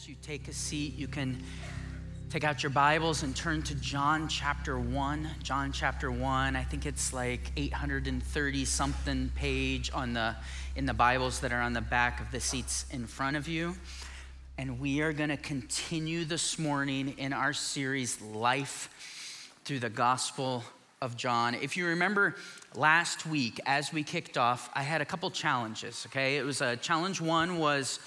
As you take a seat, you can take out your Bibles and turn to John chapter 1. John chapter 1, I think it's like 830-something page in the Bibles that are on the back of the seats in front of you. And we are going to continue this morning in our series, Life, through the Gospel of John. If you remember last week, as we kicked off, I had a couple challenges, okay? It was challenge one was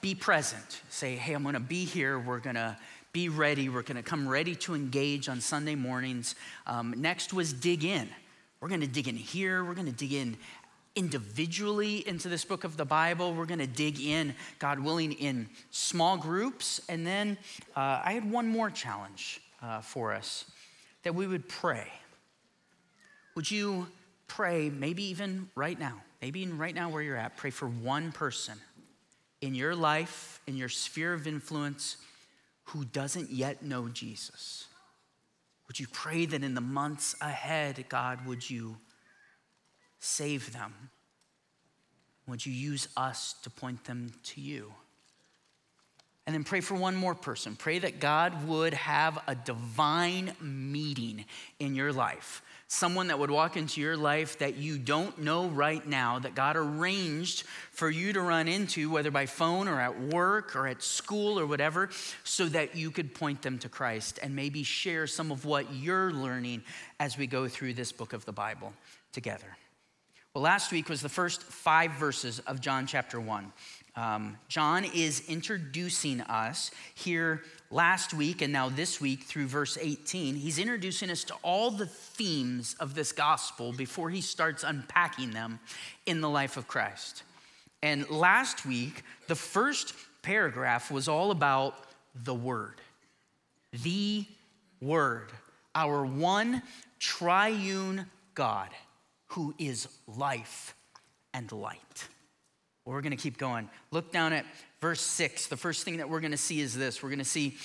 be present. Say, hey, I'm going to be here. We're going to be ready. We're going to come ready to engage on Sunday mornings. Next was dig in. We're going to dig in here. We're going to dig in individually into this book of the Bible. We're going to dig in, God willing, in small groups. And then I had one more challenge for us, that we would pray. Would you pray, maybe even right now where you're at, pray for one person in your life, in your sphere of influence, who doesn't yet know Jesus? Would you pray that in the months ahead, God, would you save them? Would you use us to point them to you? And then pray for one more person. Pray that God would have a divine meeting in your life. Someone that would walk into your life that you don't know right now, that God arranged for you to run into, whether by phone or at work or at school or whatever, so that you could point them to Christ and maybe share some of what you're learning as we go through this book of the Bible together. Well, last week was the first 5 verses of John chapter 1. John is introducing us here last week and now this week through verse 18. He's introducing us to all the themes of this gospel before he starts unpacking them in the life of Christ. And last week, the first paragraph was all about the Word, our one triune God, who is life and light. Well, we're going to keep going. Look down at verse 6. The first thing that we're going to see is this. We're going to see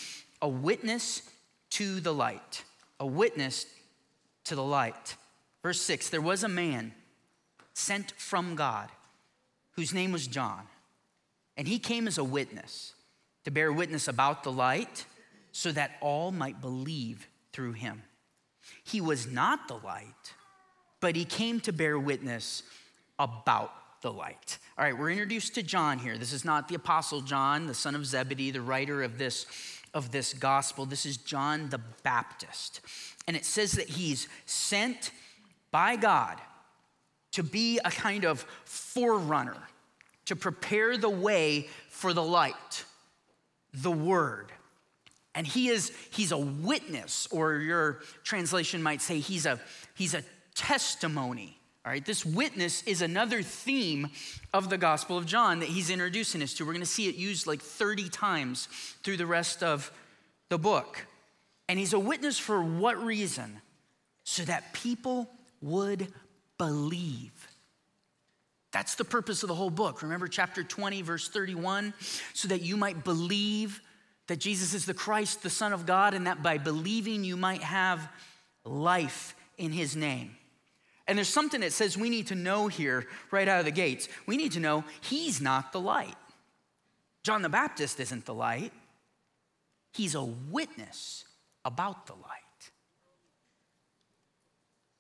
a witness to the light. A witness to the light. Verse 6, there was a man sent from God whose name was John. And he came as a witness to bear witness about the light so that all might believe through him. He was not the light, but he came to bear witness about the light. All right, we're introduced to John here. This is not the Apostle John, the son of Zebedee, the writer of this gospel. This is John the Baptist. And it says that he's sent by God to be a kind of forerunner, to prepare the way for the light, the Word. And he's a witness, or your translation might say he's a testimony, all right? This witness is another theme of the Gospel of John that he's introducing us to. We're going to see it used like 30 times through the rest of the book. And he's a witness for what reason? So that people would believe. That's the purpose of the whole book. Remember chapter 20, verse 31, so that you might believe that Jesus is the Christ, the Son of God, and that by believing you might have life in his name. And there's something that says we need to know here right out of the gates. We need to know he's not the light. John the Baptist isn't the light. He's a witness about the light.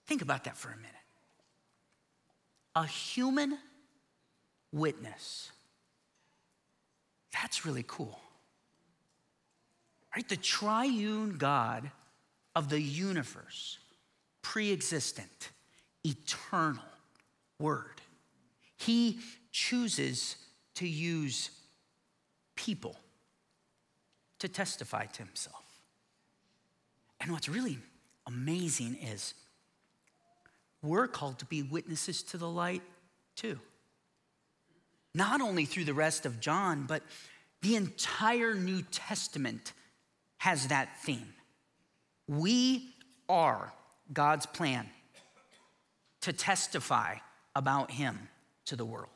Think about that for a minute. A human witness. That's really cool. Right? The triune God of the universe, pre-existent, eternal Word. He chooses to use people to testify to himself. And what's really amazing is we're called to be witnesses to the light too. Not only through the rest of John, but the entire New Testament has that theme. We are God's plan to testify about him to the world.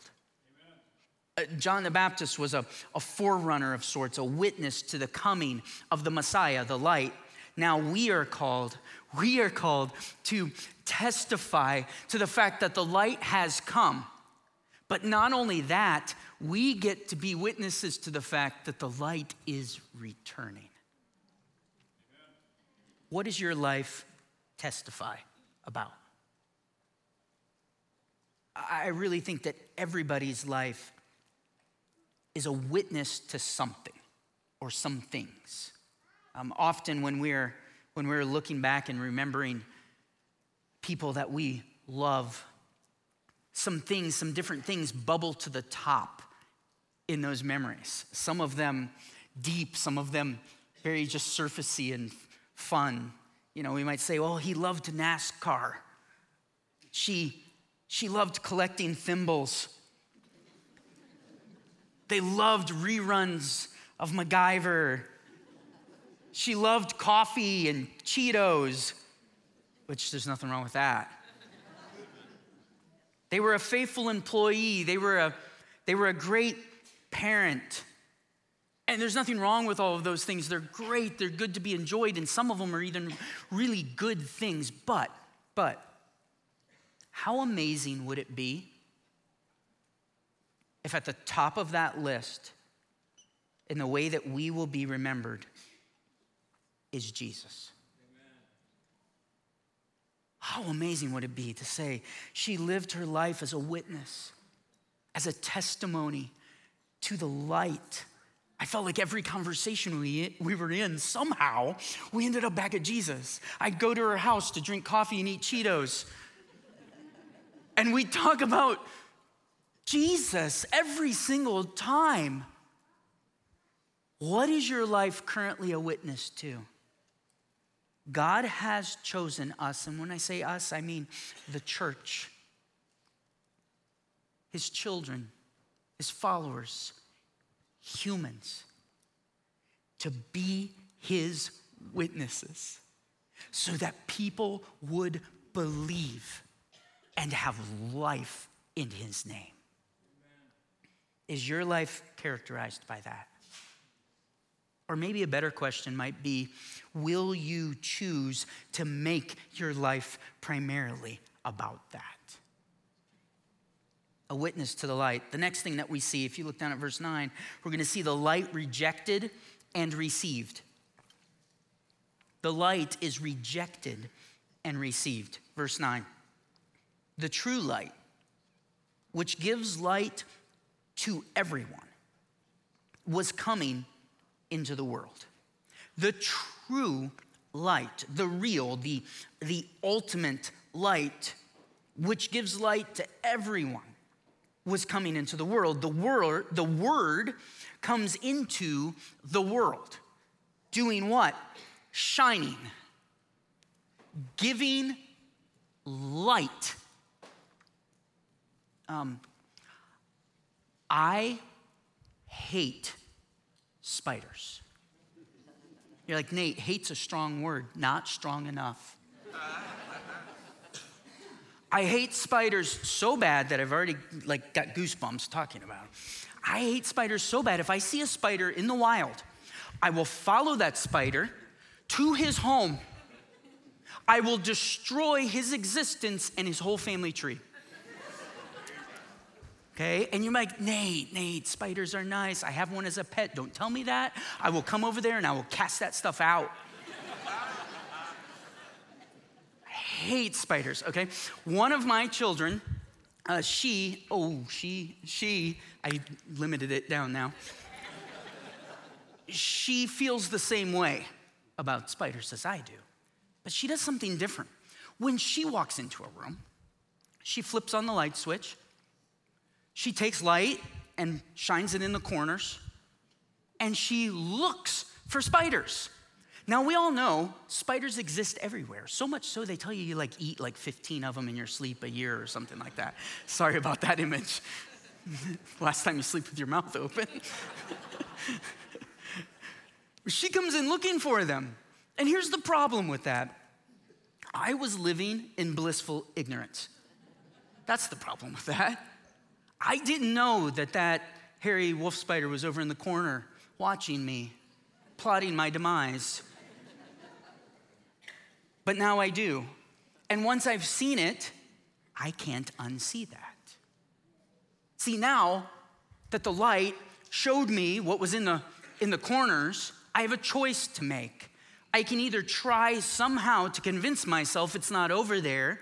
Amen. John the Baptist was a forerunner of sorts, a witness to the coming of the Messiah, the light. Now we are called to testify to the fact that the light has come. But not only that, we get to be witnesses to the fact that the light is returning. Amen. What does your life testify about? I really think that everybody's life is a witness to something or some things. Often when we're looking back and remembering people that we love, some things, some different things bubble to the top in those memories. Some of them deep, some of them very just surfacey and fun. You know, we might say, well, he loved NASCAR. She loved collecting thimbles. They loved reruns of MacGyver. She loved coffee and Cheetos, which there's nothing wrong with that. They were a faithful employee. They were a great parent. And there's nothing wrong with all of those things. They're great. They're good to be enjoyed. And some of them are even really good things. But how amazing would it be if at the top of that list, in the way that we will be remembered, is Jesus? Amen. How amazing would it be to say she lived her life as a witness, as a testimony to the light. I felt like every conversation we were in, somehow we ended up back at Jesus. I'd go to her house to drink coffee and eat Cheetos. And we talk about Jesus every single time. What is your life currently a witness to? God has chosen us, and when I say us, I mean the church, his children, his followers, humans, to be his witnesses so that people would believe and have life in his name. Amen. Is your life characterized by that? Or maybe a better question might be, will you choose to make your life primarily about that? A witness to the light. The next thing that we see, if you look down at verse 9, we're going to see the light rejected and received. The light is rejected and received. Verse 9. The true light, which gives light to everyone, was coming into the world. The true light, the real, the ultimate light, which gives light to everyone, was coming into the world. The word comes into the world. Doing what? Shining. Giving light. I hate spiders. You're like, Nate, hate's a strong word, not strong enough. I hate spiders so bad that I've already got goosebumps talking about them. I hate spiders so bad. If I see a spider in the wild, I will follow that spider to his home. I will destroy his existence and his whole family tree. Okay, and you might, Nate, spiders are nice. I have one as a pet. Don't tell me that. I will come over there and I will cast that stuff out. I hate spiders, okay? One of my children, I limited it down now. She feels the same way about spiders as I do, but she does something different. When she walks into a room, she flips on the light switch. She takes light and shines it in the corners, and she looks for spiders. Now, we all know spiders exist everywhere, so much so they tell you eat 15 of them in your sleep a year or something like that. Sorry about that image. Last time you sleep with your mouth open. She comes in looking for them, and here's the problem with that. I was living in blissful ignorance. That's the problem with that. I didn't know that hairy wolf spider was over in the corner watching me, plotting my demise. But now I do. And once I've seen it, I can't unsee that. See, now that the light showed me what was in the corners, I have a choice to make. I can either try somehow to convince myself it's not over there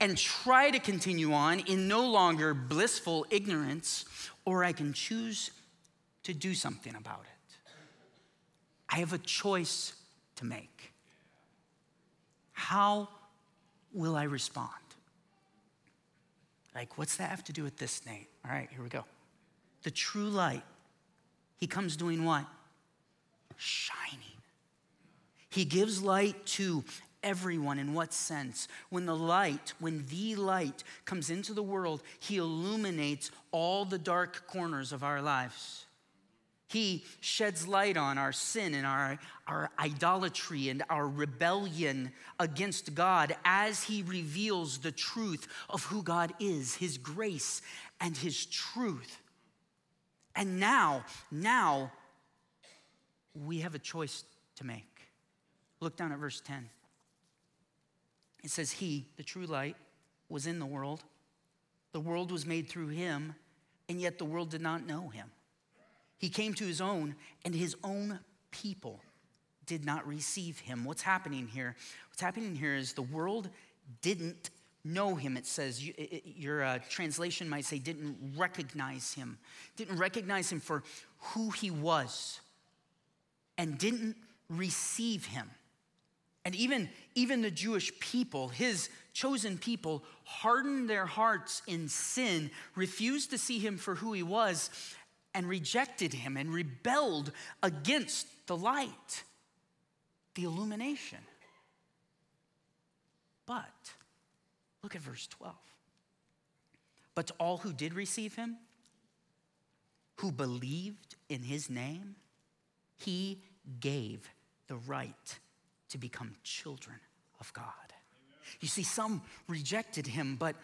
and try to continue on in no longer blissful ignorance, or I can choose to do something about it. I have a choice to make. How will I respond? Like, what's that have to do with this, Nate? All right, here we go. The true light, he comes doing what? Shining. He gives light to everyone. In what sense? When the light comes into the world, he illuminates all the dark corners of our lives. He sheds light on our sin and our idolatry and our rebellion against God as he reveals the truth of who God is, his grace and his truth. And now we have a choice to make. Look down at verse 10. It says, he, the true light, was in the world. The world was made through him, and yet the world did not know him. He came to his own, and his own people did not receive him. What's happening here? What's happening here is the world didn't know him. It says, your translation might say didn't recognize him. Didn't recognize him for who he was, and didn't receive him. And even the Jewish people, his chosen people, hardened their hearts in sin, refused to see him for who he was, and rejected him and rebelled against the light, the illumination. But look at verse 12. But to all who did receive him, who believed in his name, he gave the right to become children of God. You see, some rejected him, but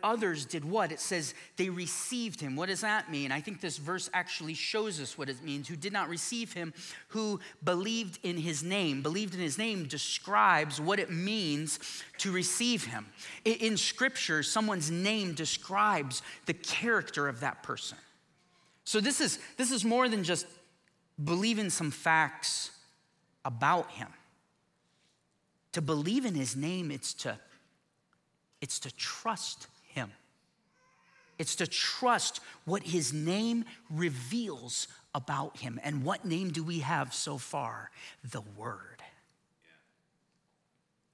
others did what? It says they received him. What does that mean? I think this verse actually shows us what it means. Who did not receive him, who believed in his name. Believed in his name describes what it means to receive him. In Scripture, someone's name describes the character of that person. So this is more than just believing some facts about him. To believe in his name, it's to trust him. It's to trust what his name reveals about him. And what name do we have so far? The Word. Yeah.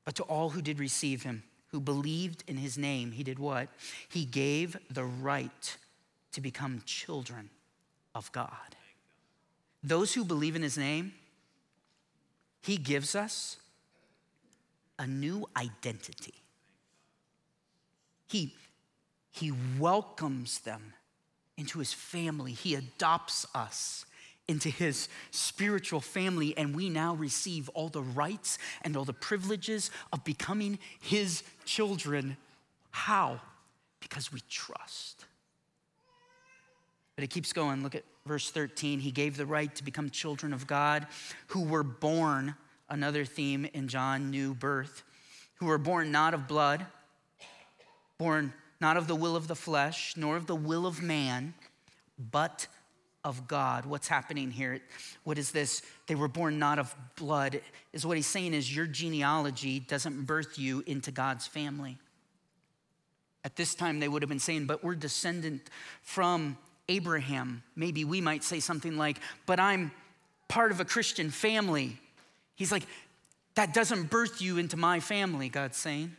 But to all who did receive him, who believed in his name, he did what? He gave the right to become children of God. Those who believe in his name, he gives us a new identity. He welcomes them into his family. He adopts us into his spiritual family, and we now receive all the rights and all the privileges of becoming his children. How? Because we trust. But it keeps going. Look at verse 13. He gave the right to become children of God who were born. Another theme in John, new birth, who were born not of blood, born not of the will of the flesh, nor of the will of man, but of God. What's happening here? What is this? They were born not of blood. Is what he's saying is your genealogy doesn't birth you into God's family. At this time, they would have been saying, but we're descendant from Abraham. Maybe we might say something like, but I'm part of a Christian family. He's like, that doesn't birth you into my family, God's saying.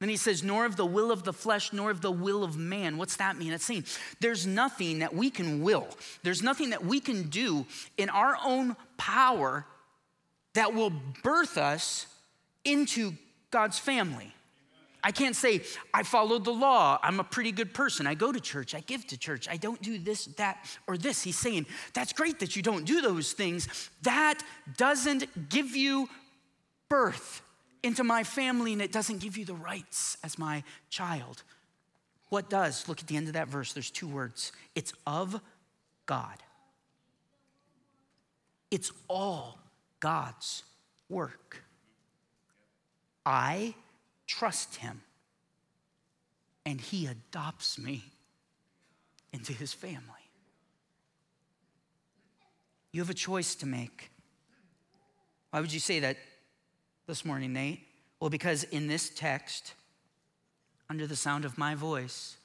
Then he says, nor of the will of the flesh, nor of the will of man. What's that mean? It's saying there's nothing that we can will. There's nothing that we can do in our own power that will birth us into God's family. I can't say, I followed the law. I'm a pretty good person. I go to church. I give to church. I don't do this, that, or this. He's saying, that's great that you don't do those things. That doesn't give you birth into my family, and it doesn't give you the rights as my child. What does? Look at the end of that verse. There's two words. It's of God. It's all God's work. I trust him, and he adopts me and to his family. You have a choice to make. Why would you say that this morning, Nate? Well, because in this text, under the sound of my voice,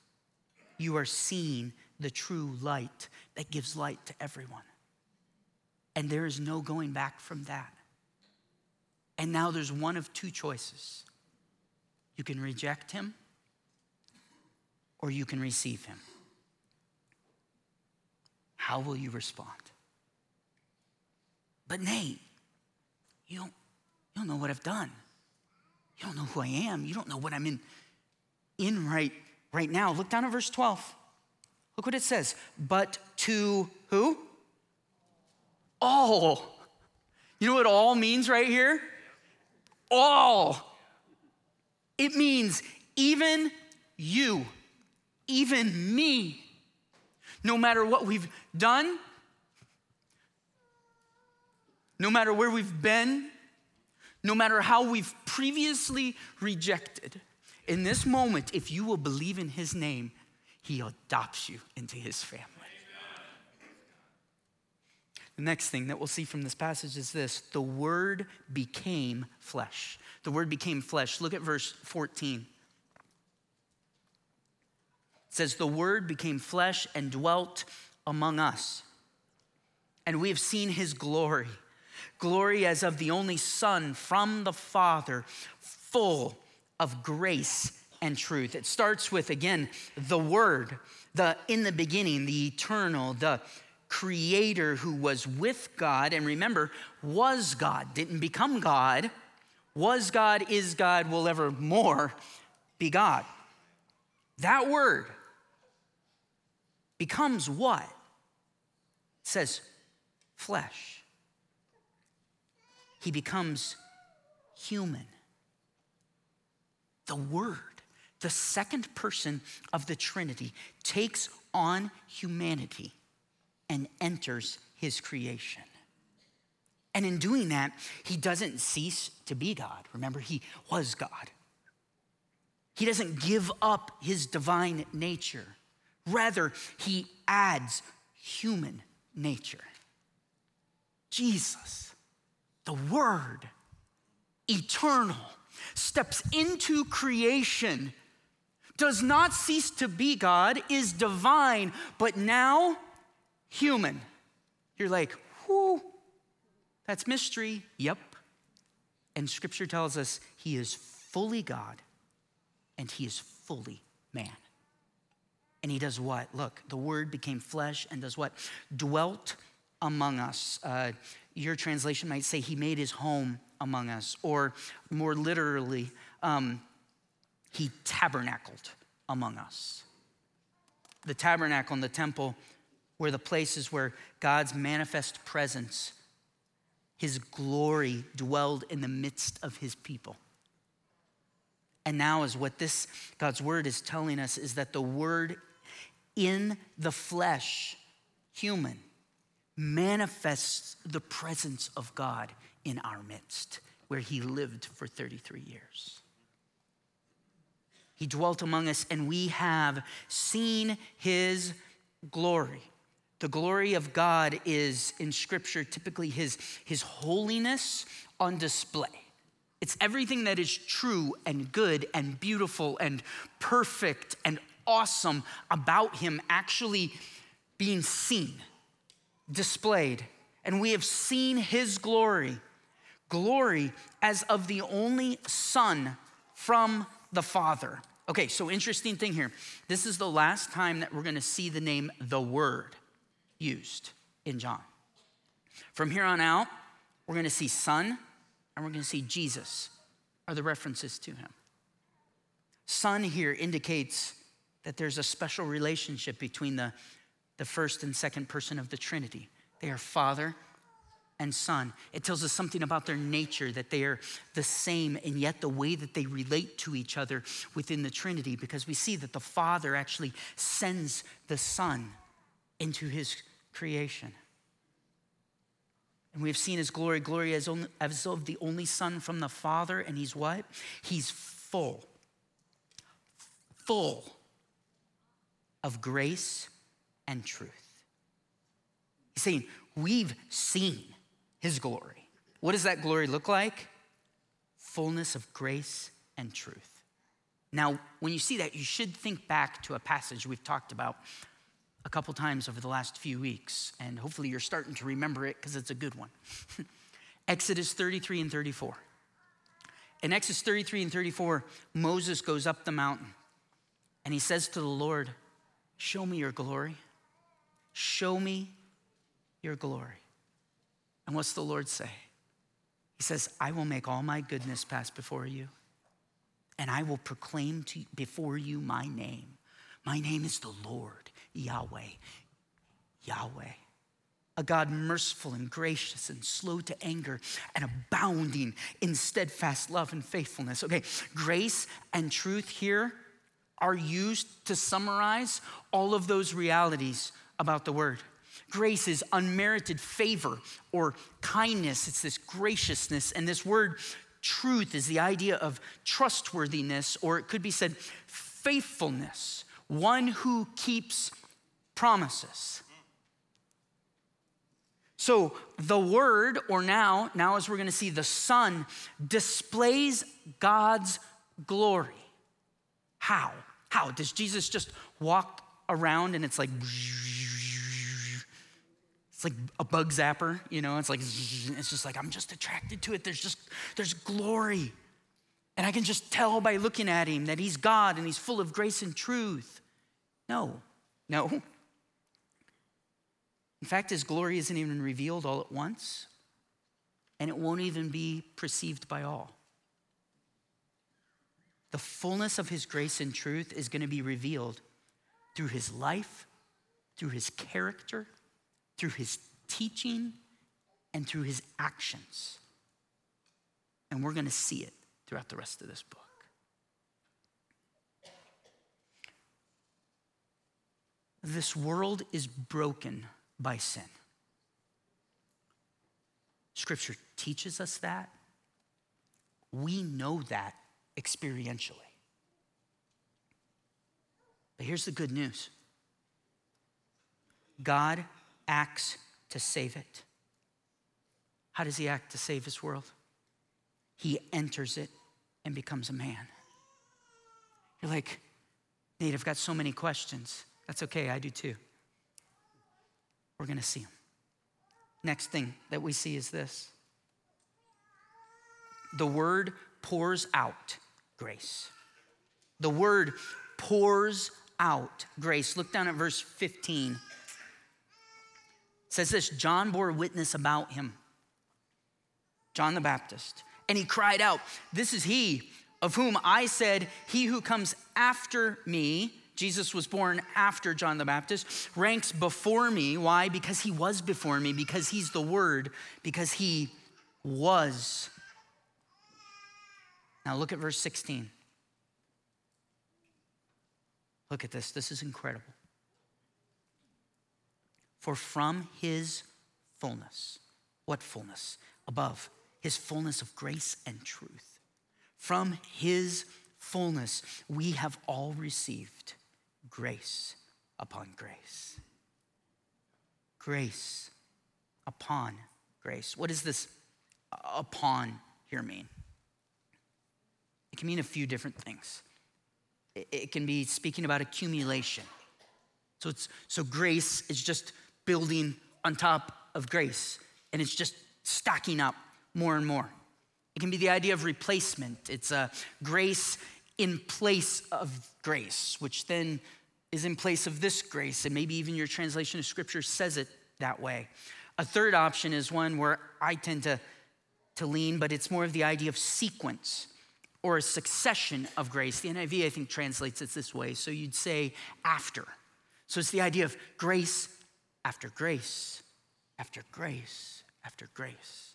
you are seeing the true light that gives light to everyone. And there is no going back from that. And now there's one of two choices. You can reject him, or you can receive him. How will you respond? But Nate, you don't know what I've done. You don't know who I am. You don't know what I'm in right now. Look down at verse 12. Look what it says. But to who? All. You know what all means right here? All. It means even you, even me. No matter what we've done, no matter where we've been, no matter how we've previously rejected, in this moment, if you will believe in his name, he adopts you into his family. The next thing that we'll see from this passage is this: the word became flesh. The word became flesh. Look at verse 14. It says, the word became flesh and dwelt among us, and we have seen his glory. Glory as of the only Son from the Father, full of grace and truth. It starts with, again, the word, the in the beginning, the eternal, the creator who was with God, and remember, was God, didn't become God, was God, is God, will evermore be God. That word becomes what? It says flesh. He becomes human. The word, the second person of the Trinity, takes on humanity and enters his creation. And in doing that, he doesn't cease to be God. Remember, he was God. He doesn't give up his divine nature. Rather, he adds human nature. Jesus, the Word, eternal, steps into creation, does not cease to be God, is divine, but now human. You're like, whoo, that's mystery. Yep. And scripture tells us he is fully God and he is fully man. And he does what? Look, the word became flesh and does what? Dwelt among us. Your translation might say he made his home among us, or more literally, he tabernacled among us. The tabernacle in the temple were the places where God's manifest presence, his glory, dwelled in the midst of his people. And now is what this, God's word is telling us, is that the word in the flesh, human, manifests the presence of God in our midst, where he lived for 33 years. He dwelt among us, and we have seen his glory. The glory of God is, in scripture, typically his holiness on display. It's everything that is true and good and beautiful and perfect and awesome about him actually being seen, displayed. And we have seen his glory, glory as of the only Son from the Father. Okay, so interesting thing here. This is the last time that we're gonna see the name the Word used in John. From here on out, we're gonna see Son and we're gonna see Jesus are the references to him. Son here indicates that there's a special relationship between the first and second person of the Trinity. They are Father and Son. It tells us something about their nature, that they are the same, and yet the way that they relate to each other within the Trinity, because we see that the Father actually sends the Son into his creation. And we have seen his glory, glory as of the only Son from the Father, and he's what? He's full of grace and truth. He's saying, we've seen his glory. What does that glory look like? Fullness of grace and truth. Now, when you see that, you should think back to a passage we've talked about a couple times over the last few weeks, and hopefully you're starting to remember it because it's a good one. Exodus 33 and 34. In Exodus 33 and 34, Moses goes up the mountain and he says to the Lord, show me your glory. Show me your glory. And what's the Lord say? He says, I will make all my goodness pass before you, and I will proclaim before you my name. My name is the Lord, Yahweh. Yahweh, a God merciful and gracious and slow to anger and abounding in steadfast love and faithfulness. Okay, grace and truth here are used to summarize all of those realities about the word. Grace is unmerited favor or kindness. It's this graciousness. And this word truth is the idea of trustworthiness, or it could be said faithfulness, one who keeps promises. So the word, or now as we're going to see, the Son displays God's glory. How? How? Does Jesus just walk around and it's like a bug zapper, you know? It's just like, I'm just attracted to it. There's glory. And I can just tell by looking at him that he's God and he's full of grace and truth. No. In fact, his glory isn't even revealed all at once, and it won't even be perceived by all. The fullness of his grace and truth is going to be revealed through his life, through his character, through his teaching, and through his actions. And we're going to see it throughout the rest of this book. This world is broken by sin. Scripture teaches us that. We know that experientially. But here's the good news. God acts to save it. How does he act to save his world? He enters it and becomes a man. You're like, Nate, I've got so many questions. That's okay, I do too. We're gonna see him. Next thing that we see is this. The word pours out grace. The word pours out grace. Look down at verse 15. It says this, John bore witness about him, John the Baptist, and he cried out, this is he of whom I said, he who comes after me, Jesus was born after John the Baptist, ranks before me. Why? Because he was before me, because he's the word, because he was. Now look at verse 16. Look at this. This is incredible. For from his fullness, what fullness? Above, his fullness of grace and truth. From his fullness, we have all received grace upon grace. Grace upon grace. What does this upon here mean? It can mean a few different things. It can be speaking about accumulation. So grace is just building on top of grace, and it's just stacking up more and more. It can be the idea of replacement. It's a grace in place of grace, which then is in place of this grace. And maybe even your translation of scripture says it that way. A third option is one where I tend to lean, but it's more of the idea of sequence or a succession of grace. The NIV, I think, translates it this way. So you'd say after. So it's the idea of grace after grace, after grace, after grace.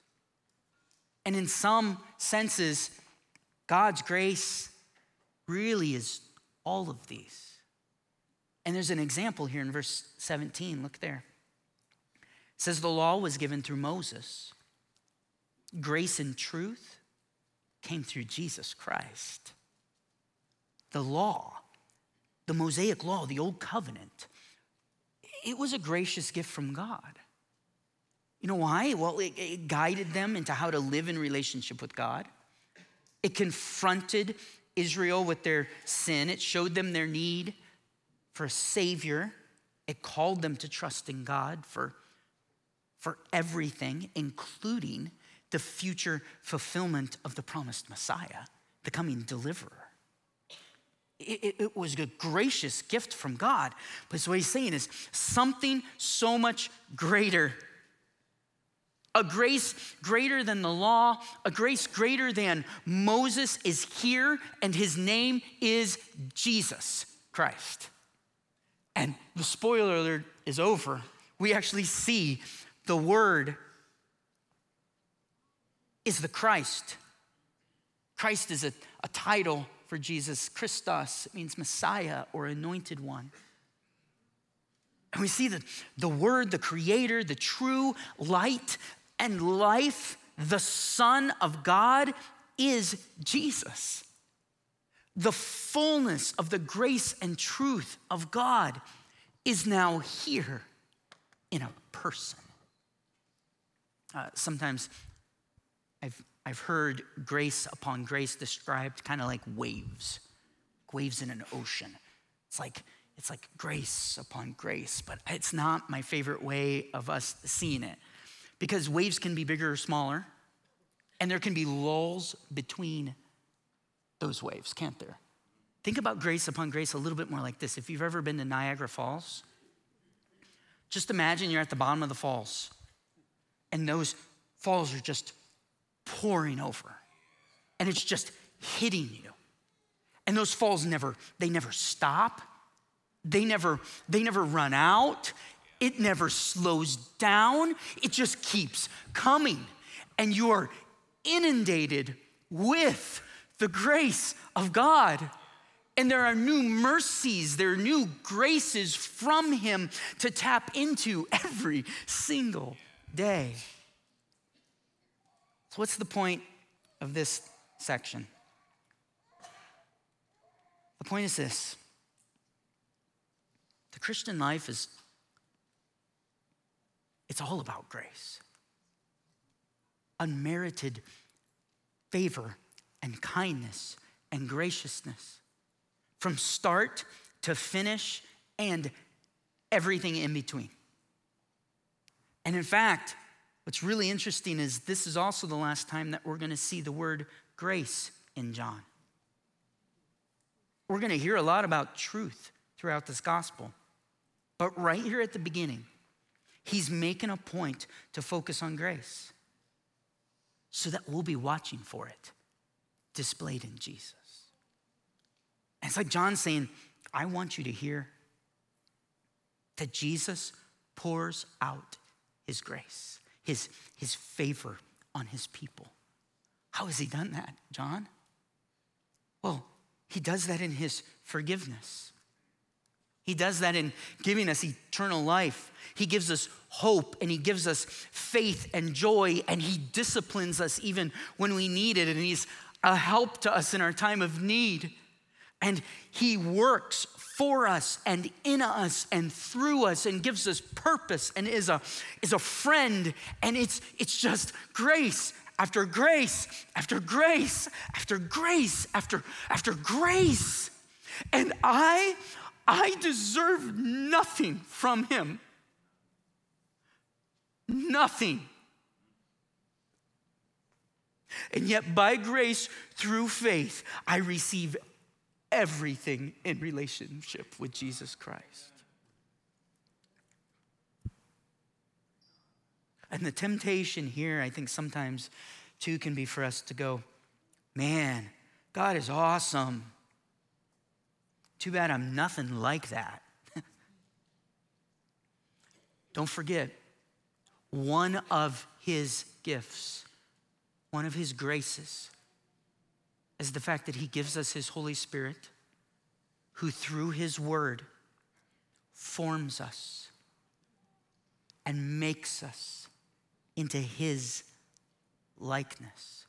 And in some senses, God's grace really is all of these. And there's an example here in verse 17. Look there. It says the law was given through Moses. Grace and truth came through Jesus Christ. The law, the Mosaic law, the old covenant, It was a gracious gift from God. You know why? Well, it guided them into how to live in relationship with God. It confronted Israel with their sin. It showed them their need for a savior. It called them to trust in God for everything, including the future fulfillment of the promised Messiah, the coming deliverer. It was a gracious gift from God. But so what he's saying is something so much greater. A grace greater than the law, a grace greater than Moses is here, and his name is Jesus Christ. And the spoiler alert is over. We actually see the word is the Christ. Christ is a title for Jesus. Christos, it means Messiah or anointed one. And we see that the word, the creator, the true light and life, the Son of God is Jesus. The fullness of the grace and truth of God is now here in a person. Sometimes I've heard grace upon grace described kind of like waves in an ocean. It's like grace upon grace, but it's not my favorite way of us seeing it, because waves can be bigger or smaller, and there can be lulls between those waves, can't there? Think about grace upon grace a little bit more like this. If you've ever been to Niagara Falls, just imagine you're at the bottom of the falls, and those falls are just pouring over, and it's just hitting you. And those falls never stop. They never run out. It never slows down. It just keeps coming. And you are inundated with the grace of God. And there are new mercies, there are new graces from him to tap into every single day. So what's the point of this section? The point is this. The Christian life is, it's all about grace. Unmerited favor and kindness and graciousness from start to finish and everything in between. And in fact, what's really interesting is this is also the last time that we're gonna see the word grace in John. We're gonna hear a lot about truth throughout this gospel. But right here at the beginning, he's making a point to focus on grace so that we'll be watching for it displayed in Jesus. And it's like John saying, I want you to hear that Jesus pours out his grace, his favor on his people. How has he done that, John? Well, he does that in his forgiveness. He does that in giving us eternal life. He gives us hope, and he gives us faith and joy, and he disciplines us even when we need it, and he's a help to us in our time of need. And he works for us and in us and through us and gives us purpose and is a friend, and it's just grace after grace after grace after grace after grace. And I deserve nothing from him. Nothing. And yet by grace, through faith, I receive everything in relationship with Jesus Christ. And the temptation here, I think sometimes too, can be for us to go, man, God is awesome. Too bad I'm nothing like that. Don't forget, one of his gifts, one of his graces, is the fact that he gives us his Holy Spirit, who through his word forms us and makes us into his likeness,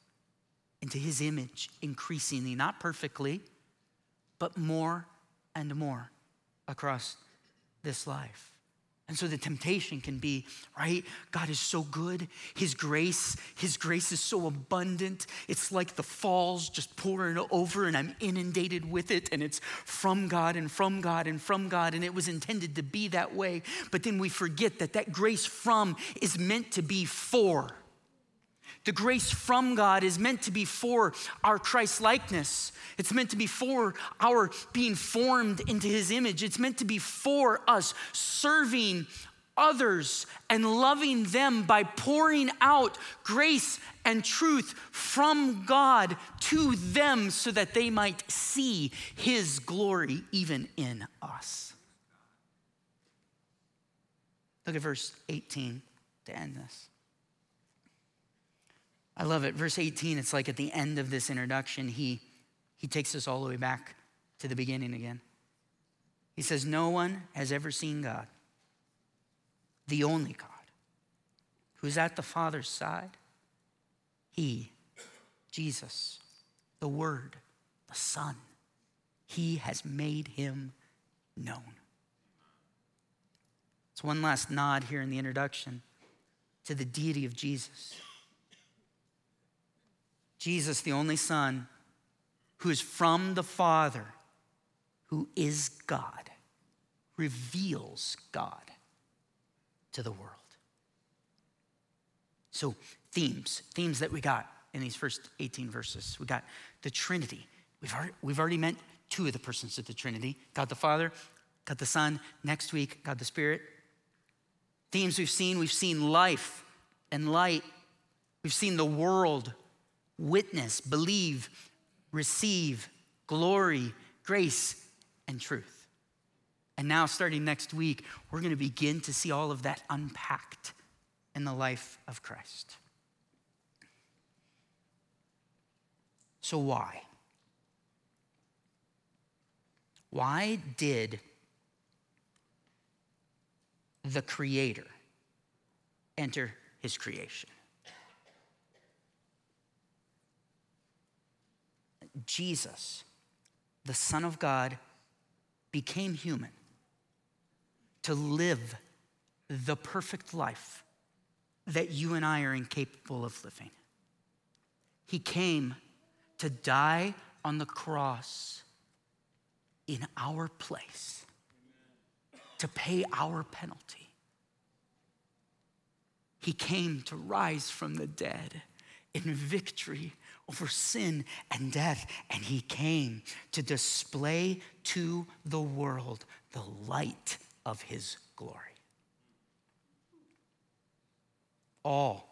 into his image, increasingly, not perfectly, but more and more across this life. And so the temptation can be, right? God is so good. His grace is so abundant. It's like the falls just pouring over and I'm inundated with it. And it's from God and from God and from God. And it was intended to be that way. But then we forget that grace from is meant to be for. The grace from God is meant to be for our Christ-likeness. It's meant to be for our being formed into his image. It's meant to be for us serving others and loving them by pouring out grace and truth from God to them so that they might see his glory even in us. Look at verse 18 to end this. I love it. Verse 18, it's like at the end of this introduction, he takes us all the way back to the beginning again. He says, no one has ever seen God, the only God, who's at the Father's side. He, Jesus, the Word, the Son, he has made him known. It's one last nod here in the introduction to the deity of Jesus. Jesus, the only Son, who is from the Father, who is God, reveals God to the world. So themes that we got in these first 18 verses. We got the Trinity. We've already met two of the persons of the Trinity, God the Father, God the Son. Next week, God the Spirit. Themes we've seen life and light. We've seen the world. Witness, believe, receive, glory, grace, and truth. And now starting next week, we're going to begin to see all of that unpacked in the life of Christ. So why? Why did the Creator enter his creation? Jesus, the Son of God, became human to live the perfect life that you and I are incapable of living. He came to die on the cross in our place, to pay our penalty. He came to rise from the dead in victory over sin and death, and he came to display to the world the light of his glory. All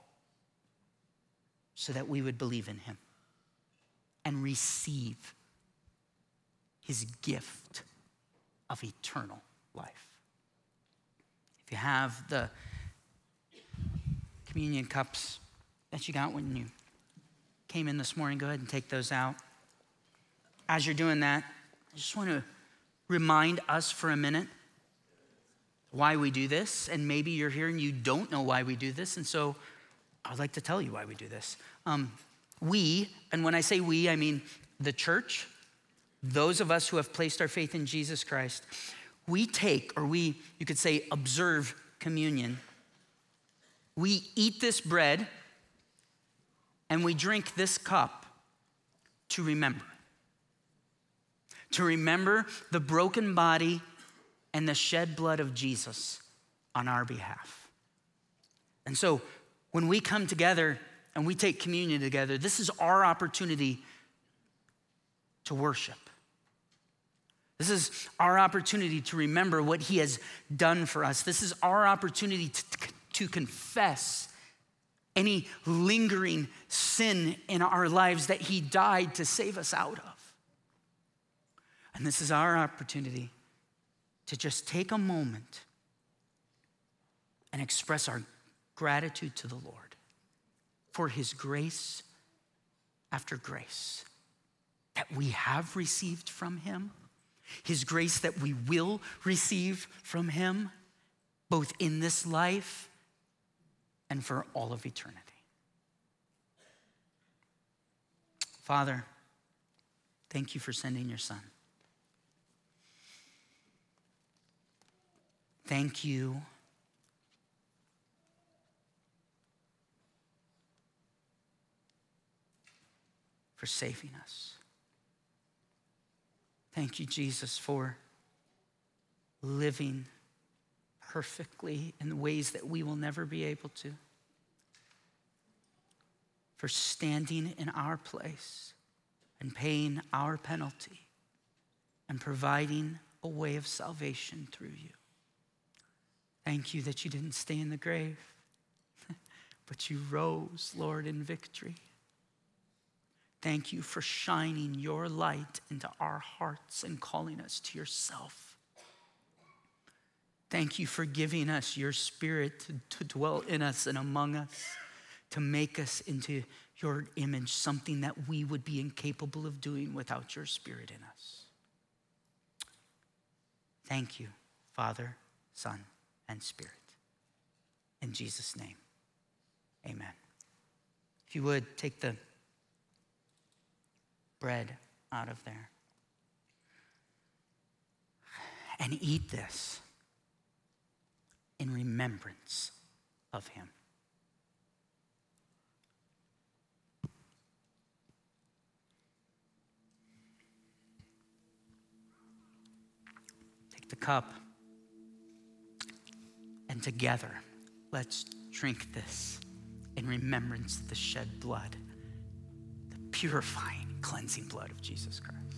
so that we would believe in him and receive his gift of eternal life. If you have the communion cups that you got when you came in this morning, go ahead and take those out. As you're doing that, I just want to remind us for a minute why we do this. And maybe you're here and you don't know why we do this. And so I'd like to tell you why we do this. We, and when I say we, I mean the church, those of us who have placed our faith in Jesus Christ, we take, or we, you could say, observe communion. We eat this bread and we drink this cup to remember the broken body and the shed blood of Jesus on our behalf. And so when we come together and we take communion together, this is our opportunity to worship. This is our opportunity to remember what he has done for us. This is our opportunity to confess any lingering sin in our lives that he died to save us out of. And this is our opportunity to just take a moment and express our gratitude to the Lord for his grace after grace that we have received from him, his grace that we will receive from him, both in this life and for all of eternity. Father, thank you for sending your Son. Thank you for saving us. Thank you, Jesus, for living perfectly in ways that we will never be able to, for standing in our place and paying our penalty and providing a way of salvation through you. Thank you that you didn't stay in the grave, but you rose, Lord, in victory. Thank you for shining your light into our hearts and calling us to yourself. Thank you for giving us your Spirit to dwell in us and among us, to make us into your image, something that we would be incapable of doing without your Spirit in us. Thank you, Father, Son, and Spirit. In Jesus' name, amen. If you would, take the bread out of there and eat this in remembrance of him. Take the cup, and together, let's drink this in remembrance of the shed blood, the purifying, cleansing blood of Jesus Christ.